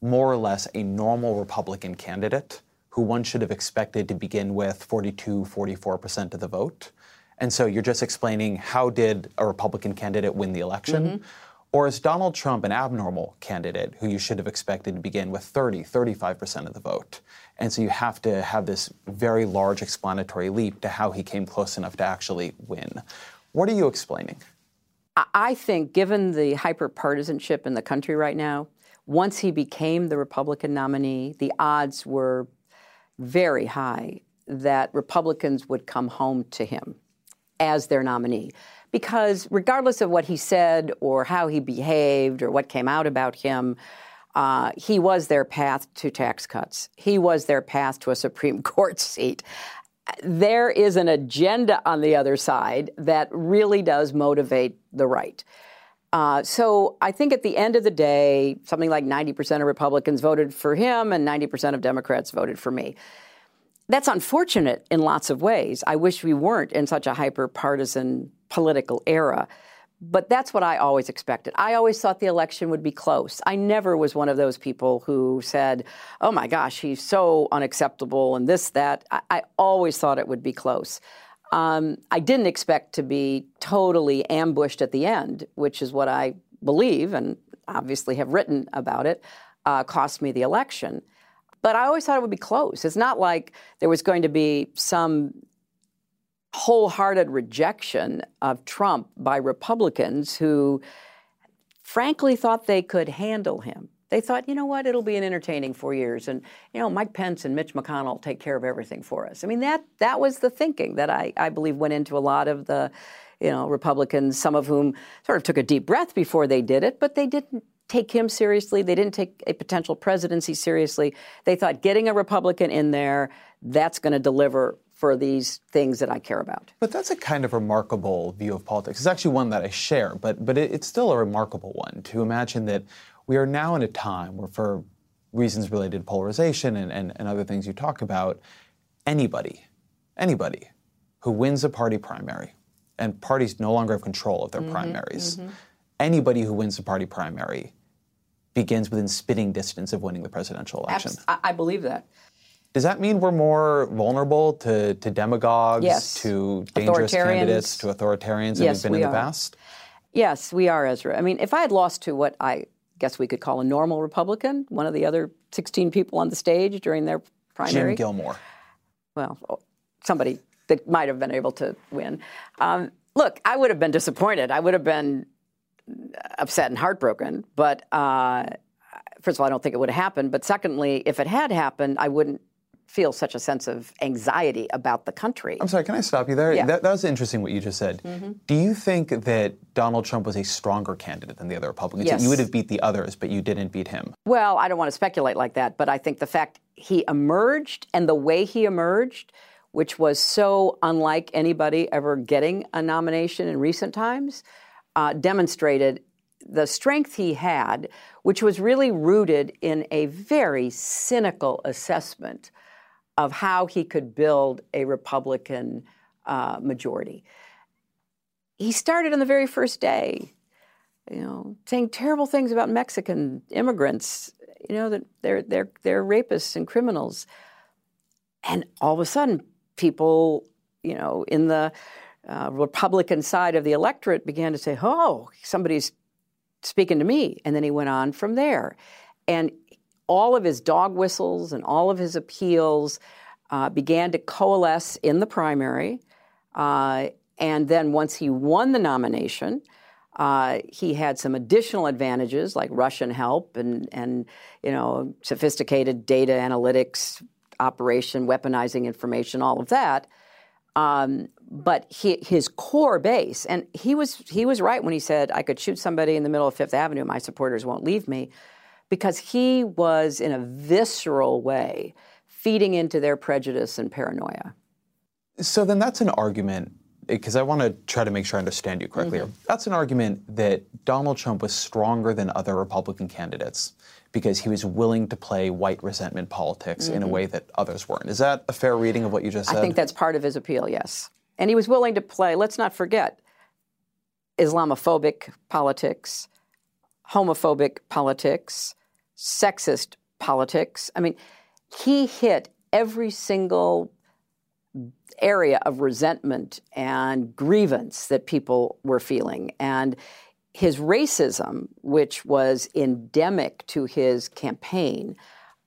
more or less a normal Republican candidate who one should have expected to begin with forty-two, forty-four percent of the vote? And so you're just explaining, how did a Republican candidate win the election? Mm-hmm. Or is Donald Trump an abnormal candidate who you should have expected to begin with thirty, thirty-five percent of the vote? And so you have to have this very large explanatory leap to how he came close enough to actually win. What are you explaining? I think, given the hyper-partisanship in the country right now, once he became the Republican nominee, the odds were very high that Republicans would come home to him as their nominee. because regardless of what he said or how he behaved or what came out about him, uh, he was their path to tax cuts. He was their path to a Supreme Court seat. There is an agenda on the other side that really does motivate the right. Uh, so I think at the end of the day, something like ninety percent of Republicans voted for him and ninety percent of Democrats voted for me. That's unfortunate in lots of ways. I wish we weren't in such a hyper-partisan political era. But that's what I always expected. I always thought the election would be close. I never was one of those people who said, oh, my gosh, he's so unacceptable and this, that. I, I always thought it would be close. Um, I didn't expect to be totally ambushed at the end, which is what I believe and obviously have written about it, uh, cost me the election. But I always thought it would be close. It's not like there was going to be some wholehearted rejection of Trump by Republicans who, frankly, thought they could handle him. They thought, you know what, it'll be an entertaining four years. And, you know, Mike Pence and Mitch McConnell will take care of everything for us. I mean, that that was the thinking that I, I believe went into a lot of the, you know, Republicans, some of whom sort of took a deep breath before they did it, but they didn't take him seriously. They didn't take a potential presidency seriously. They thought getting a Republican in there, that's going to deliver for these things that I care about. But that's a kind of remarkable view of politics. It's actually one that I share, but but it, it's still a remarkable one to imagine that we are now in a time where, for reasons related to polarization and, and, and other things you talk about, anybody, anybody who wins a party primary, and parties no longer have control of their mm-hmm, primaries, mm-hmm. anybody who wins a party primary begins within spitting distance of winning the presidential election. Abs- I-, I believe that. Does that mean we're more vulnerable to, to demagogues, yes. to dangerous candidates, to authoritarians than yes, we've been we in the are. past? Yes, we are, Ezra. I mean, if I had lost to what I guess we could call a normal Republican, one of the other sixteen people on the stage during their primary. Jim Gilmore. Well, somebody that might have been able to win. Um, look, I would have been disappointed. I would have been upset and heartbroken. But uh, first of all, I don't think it would have happened. But secondly, if it had happened, I wouldn't feel such a sense of anxiety about the country. I'm sorry, can I stop you there? Yeah. That, that was interesting what you just said. Mm-hmm. Do you think that Donald Trump was a stronger candidate than the other Republicans? Yes. You would have beat the others, but you didn't beat him. Well, I don't want to speculate like that, but I think the fact he emerged and the way he emerged, which was so unlike anybody ever getting a nomination in recent times, uh, demonstrated the strength he had, which was really rooted in a very cynical assessment of how he could build a Republican uh, majority. He started on the very first day, you know, saying terrible things about Mexican immigrants, you know, that they're they're they're rapists and criminals. And all of a sudden, people, you know, in the uh, Republican side of the electorate began to say, "Oh, somebody's speaking to me." And then he went on from there, and all of his dog whistles and all of his appeals uh, began to coalesce in the primary. Uh, and then once he won the nomination, uh, he had some additional advantages like Russian help and, and, you know, sophisticated data analytics operation, weaponizing information, all of that. Um, but he, his core base, and he was he was right when he said, I could shoot somebody in the middle of Fifth Avenue, my supporters won't leave me. Because he was, in a visceral way, feeding into their prejudice and paranoia. So then that's an argument, because I want to try to make sure I understand you correctly. Mm-hmm. That's an argument that Donald Trump was stronger than other Republican candidates because he was willing to play white resentment politics mm-hmm. in a way that others weren't. Is that a fair reading of what you just said? I think that's part of his appeal, yes. And he was willing to play, let's not forget, Islamophobic politics, homophobic politics, sexist politics. I mean, he hit every single area of resentment and grievance that people were feeling. And his racism, which was endemic to his campaign,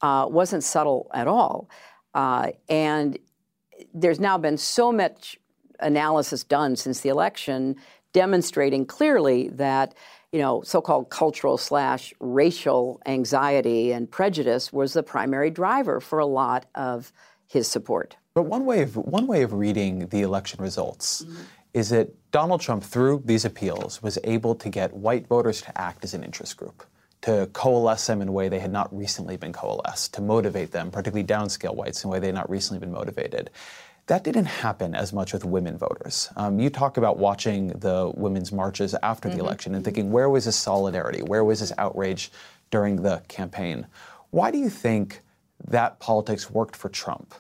uh, wasn't subtle at all. Uh, and there's now been so much analysis done since the election demonstrating clearly that, you know, so-called cultural slash racial anxiety and prejudice was the primary driver for a lot of his support. But one way of one way of reading the election results mm-hmm. is that Donald Trump, through these appeals, was able to get white voters to act as an interest group, to coalesce them in a way they had not recently been coalesced, to motivate them, particularly downscale whites, in a way they had not recently been motivated. That didn't happen as much with women voters. Um, you talk about watching the women's marches after mm-hmm. the election and thinking, where was this solidarity? Where was this outrage during the campaign? Why do you think that politics worked for Trump,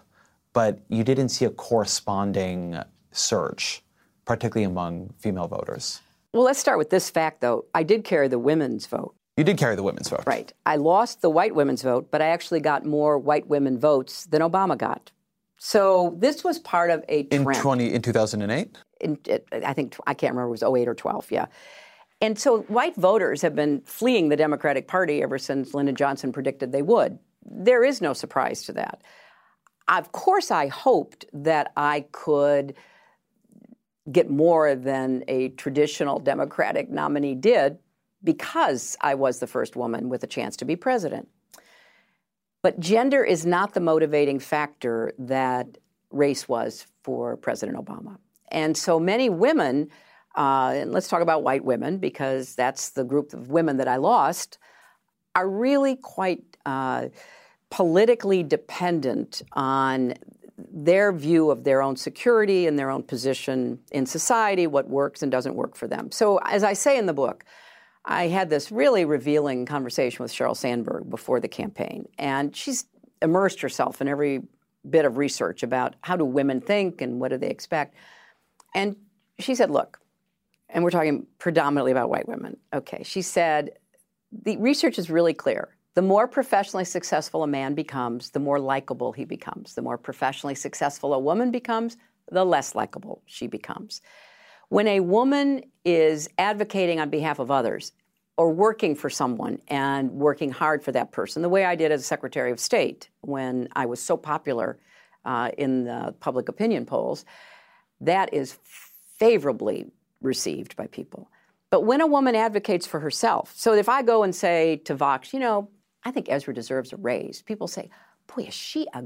but you didn't see a corresponding surge, particularly among female voters? Well, let's start with this fact, though. I did carry the women's vote. You did carry the women's vote. Right. I lost the white women's vote, but I actually got more white women votes than Obama got. So this was part of a trend. In, twenty, in two thousand eight? In, it, I think, I can't remember, it was oh eight or twelve, yeah. And so white voters have been fleeing the Democratic Party ever since Lyndon Johnson predicted they would. There is no surprise to that. Of course, I hoped that I could get more than a traditional Democratic nominee did because I was the first woman with a chance to be president. But gender is not the motivating factor that race was for President Obama. And so many women, uh, and let's talk about white women because that's the group of women that I lost, are really quite uh, politically dependent on their view of their own security and their own position in society, what works and doesn't work for them. So as I say in the book, I had this really revealing conversation with Sheryl Sandberg before the campaign, and she's immersed herself in every bit of research about how do women think and what do they expect. And she said, look, and we're talking predominantly about white women. Okay, she said, the research is really clear. The more professionally successful a man becomes, the more likable he becomes. The more professionally successful a woman becomes, the less likable she becomes. When a woman is advocating on behalf of others or working for someone and working hard for that person, the way I did as Secretary of State when I was so popular uh, in the public opinion polls, that is favorably received by people. But when a woman advocates for herself, so if I go and say to Vox, you know, I think Ezra deserves a raise, people say, boy, is she a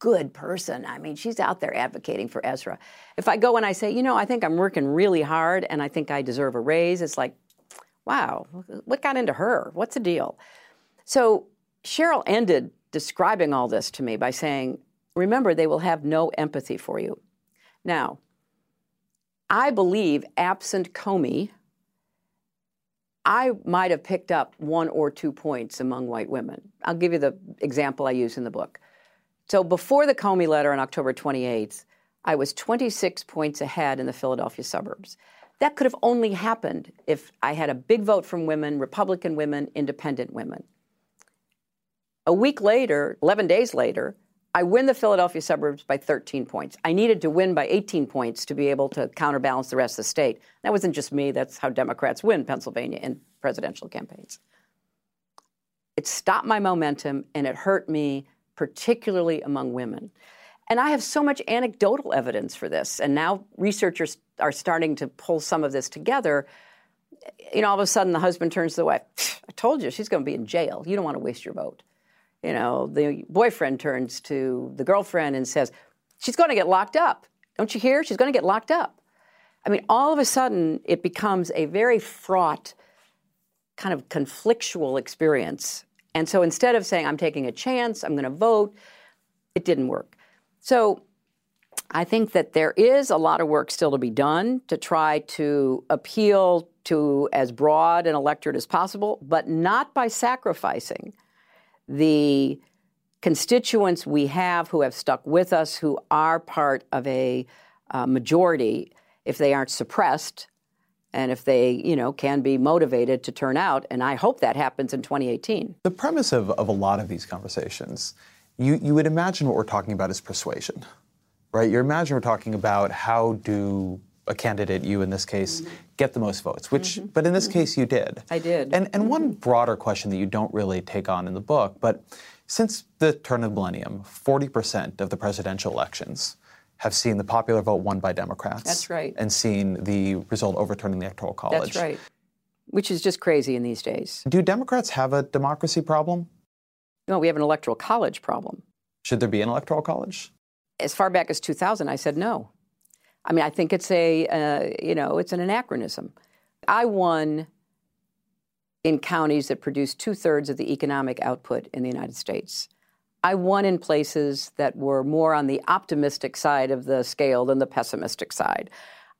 good person. I mean, she's out there advocating for Ezra. If I go and I say, you know, I think I'm working really hard and I think I deserve a raise, it's like, wow, what got into her? What's the deal? So Sheryl ended describing all this to me by saying, remember, they will have no empathy for you. Now, I believe absent Comey, I might have picked up one or two points among white women. I'll give you the example I use in the book. So before the Comey letter on October twenty-eighth, I was twenty-six points ahead in the Philadelphia suburbs. That could have only happened if I had a big vote from women, Republican women, independent women. A week later, eleven days later, I win the Philadelphia suburbs by thirteen points. I needed to win by eighteen points to be able to counterbalance the rest of the state. That wasn't just me. That's how Democrats win Pennsylvania in presidential campaigns. It stopped my momentum, and it hurt me, particularly among women. And I have so much anecdotal evidence for this. And now researchers are starting to pull some of this together. You know, all of a sudden the husband turns to the wife, I told you, she's going to be in jail. You don't want to waste your vote. You know, the boyfriend turns to the girlfriend and says, she's going to get locked up. Don't you hear? She's going to get locked up. I mean, all of a sudden it becomes a very fraught kind of conflictual experience. And so instead of saying, I'm taking a chance, I'm going to vote, it didn't work. So I think that there is a lot of work still to be done to try to appeal to as broad an electorate as possible, but not by sacrificing the constituents we have who have stuck with us, who are part of a uh, majority, if they aren't suppressed and if they, you know, can be motivated to turn out. And I hope that happens in twenty eighteen. The premise of, of a lot of these conversations, you, you would imagine what we're talking about is persuasion, right? You imagine we're talking about how do a candidate, you in this case, mm-hmm. get the most votes, which, mm-hmm. but in this mm-hmm. case, you did. I did. And, and mm-hmm. one broader question that you don't really take on in the book, but since the turn of the millennium, forty percent of the presidential elections have seen the popular vote won by Democrats. That's right. And seen the result overturning the Electoral College. That's right, which is just crazy in these days. Do Democrats have a democracy problem? No, we have an Electoral College problem. Should there be an Electoral College? As far back as two thousand, I said no. I mean, I think it's a, uh, you know, it's an anachronism. I won in counties that produce two-thirds of the economic output in the United States. I won in places that were more on the optimistic side of the scale than the pessimistic side.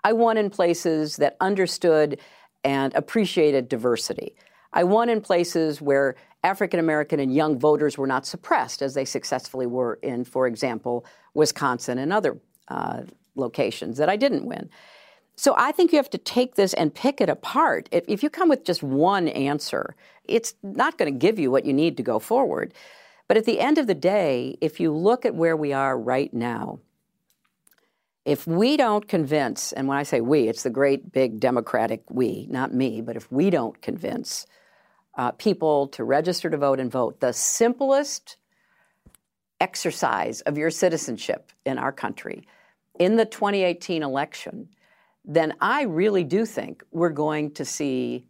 I won in places that understood and appreciated diversity. I won in places where African-American and young voters were not suppressed, as they successfully were in, for example, Wisconsin and other uh, locations that I didn't win. So I think you have to take this and pick it apart. If, if you come with just one answer, it's not going to give you what you need to go forward. But at the end of the day, if you look at where we are right now, if we don't convince, and when I say we, it's the great big Democratic we, not me, but if we don't convince uh, people to register to vote and vote, the simplest exercise of your citizenship in our country in the twenty eighteen election, then I really do think we're going to see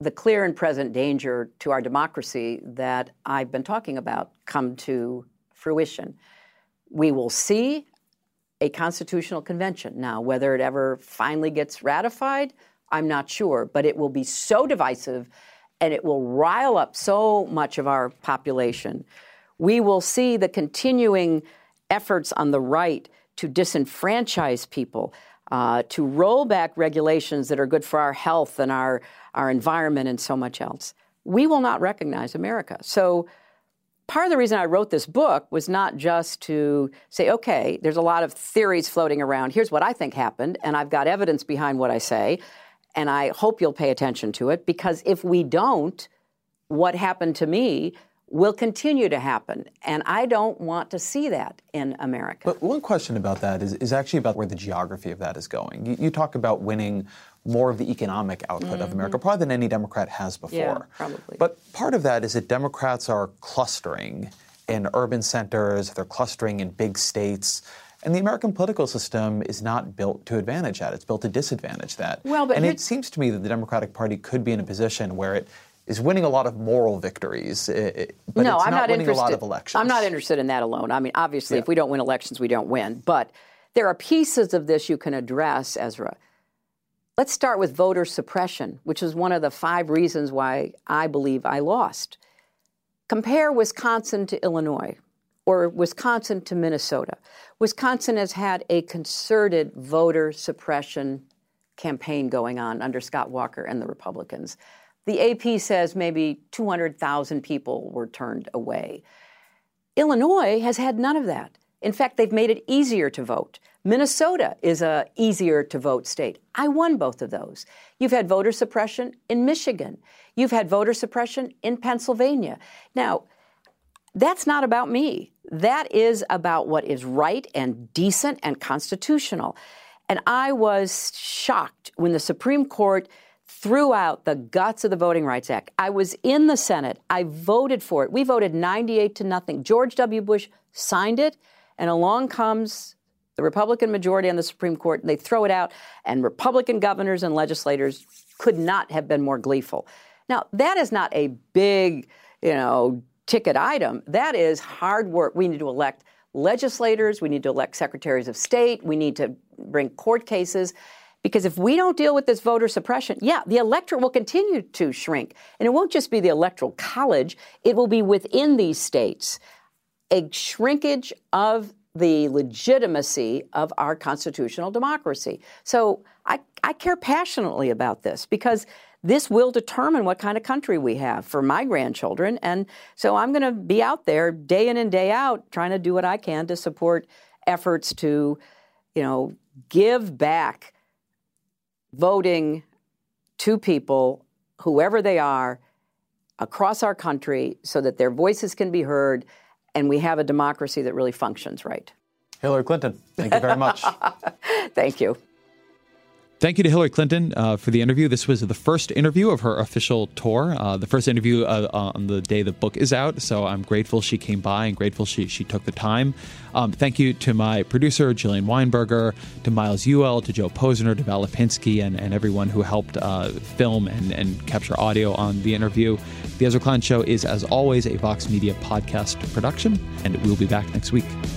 the clear and present danger to our democracy that I've been talking about come to fruition. We will see a constitutional convention. Now, whether it ever finally gets ratified, I'm not sure, but it will be so divisive and it will rile up so much of our population. We will see the continuing efforts on the right to disenfranchise people, Uh, to roll back regulations that are good for our health and our, our environment and so much else. We will not recognize America. So part of the reason I wrote this book was not just to say, okay, there's a lot of theories floating around. Here's what I think happened, and I've got evidence behind what I say, and I hope you'll pay attention to it, because if we don't, what happened to me will continue to happen. And I don't want to see that in America. But one question about that is, is actually about where the geography of that is going. You, you talk about winning more of the economic output mm-hmm. of America, probably than any Democrat has before. Yeah, probably. But part of that is that Democrats are clustering in urban centers, they're clustering in big states. And the American political system is not built to advantage that. It's built to disadvantage that. Well, but and it seems to me that the Democratic Party could be in a position where it is winning a lot of moral victories, but no, it's I'm not, not winning interested. a lot of elections. I'm not interested in that alone. I mean, obviously, yeah. if we don't win elections, we don't win. But there are pieces of this you can address, Ezra. Let's start with voter suppression, which is one of the five reasons why I believe I lost. Compare Wisconsin to Illinois or Wisconsin to Minnesota. Wisconsin has had a concerted voter suppression campaign going on under Scott Walker and the Republicans. The A P says maybe two hundred thousand people were turned away. Illinois has had none of that. In fact, they've made it easier to vote. Minnesota is a easier to vote state. I won both of those. You've had voter suppression in Michigan. You've had voter suppression in Pennsylvania. Now, that's not about me. That is about what is right and decent and constitutional. And I was shocked when the Supreme Court threw out the guts of the Voting Rights Act. I was in the Senate. I voted for it. We voted ninety-eight to nothing. George W. Bush signed it, and along comes the Republican majority on the Supreme Court, and they throw it out, and Republican governors and legislators could not have been more gleeful. Now, that is not a big, you know, ticket item. That is hard work. We need to elect legislators. We need to elect secretaries of state. We need to bring court cases. Because if we don't deal with this voter suppression, yeah, the electorate will continue to shrink. And it won't just be the Electoral College. It will be within these states a shrinkage of the legitimacy of our constitutional democracy. So I, I care passionately about this, because this will determine what kind of country we have for my grandchildren. And so I'm going to be out there day in and day out trying to do what I can to support efforts to, you know, give back voting to people, whoever they are, across our country, so that their voices can be heard and we have a democracy that really functions right. Hillary Clinton, thank you very much. Thank you. Thank you to Hillary Clinton uh, for the interview. This was the first interview of her official tour, uh, the first interview uh, on the day the book is out. So I'm grateful she came by and grateful she she took the time. Um, thank you to my producer, Jillian Weinberger, to Miles Uel, to Joe Posner, to Val Lipinski, and, and everyone who helped uh, film and, and capture audio on the interview. The Ezra Klein Show is, as always, a Vox Media podcast production, and we'll be back next week.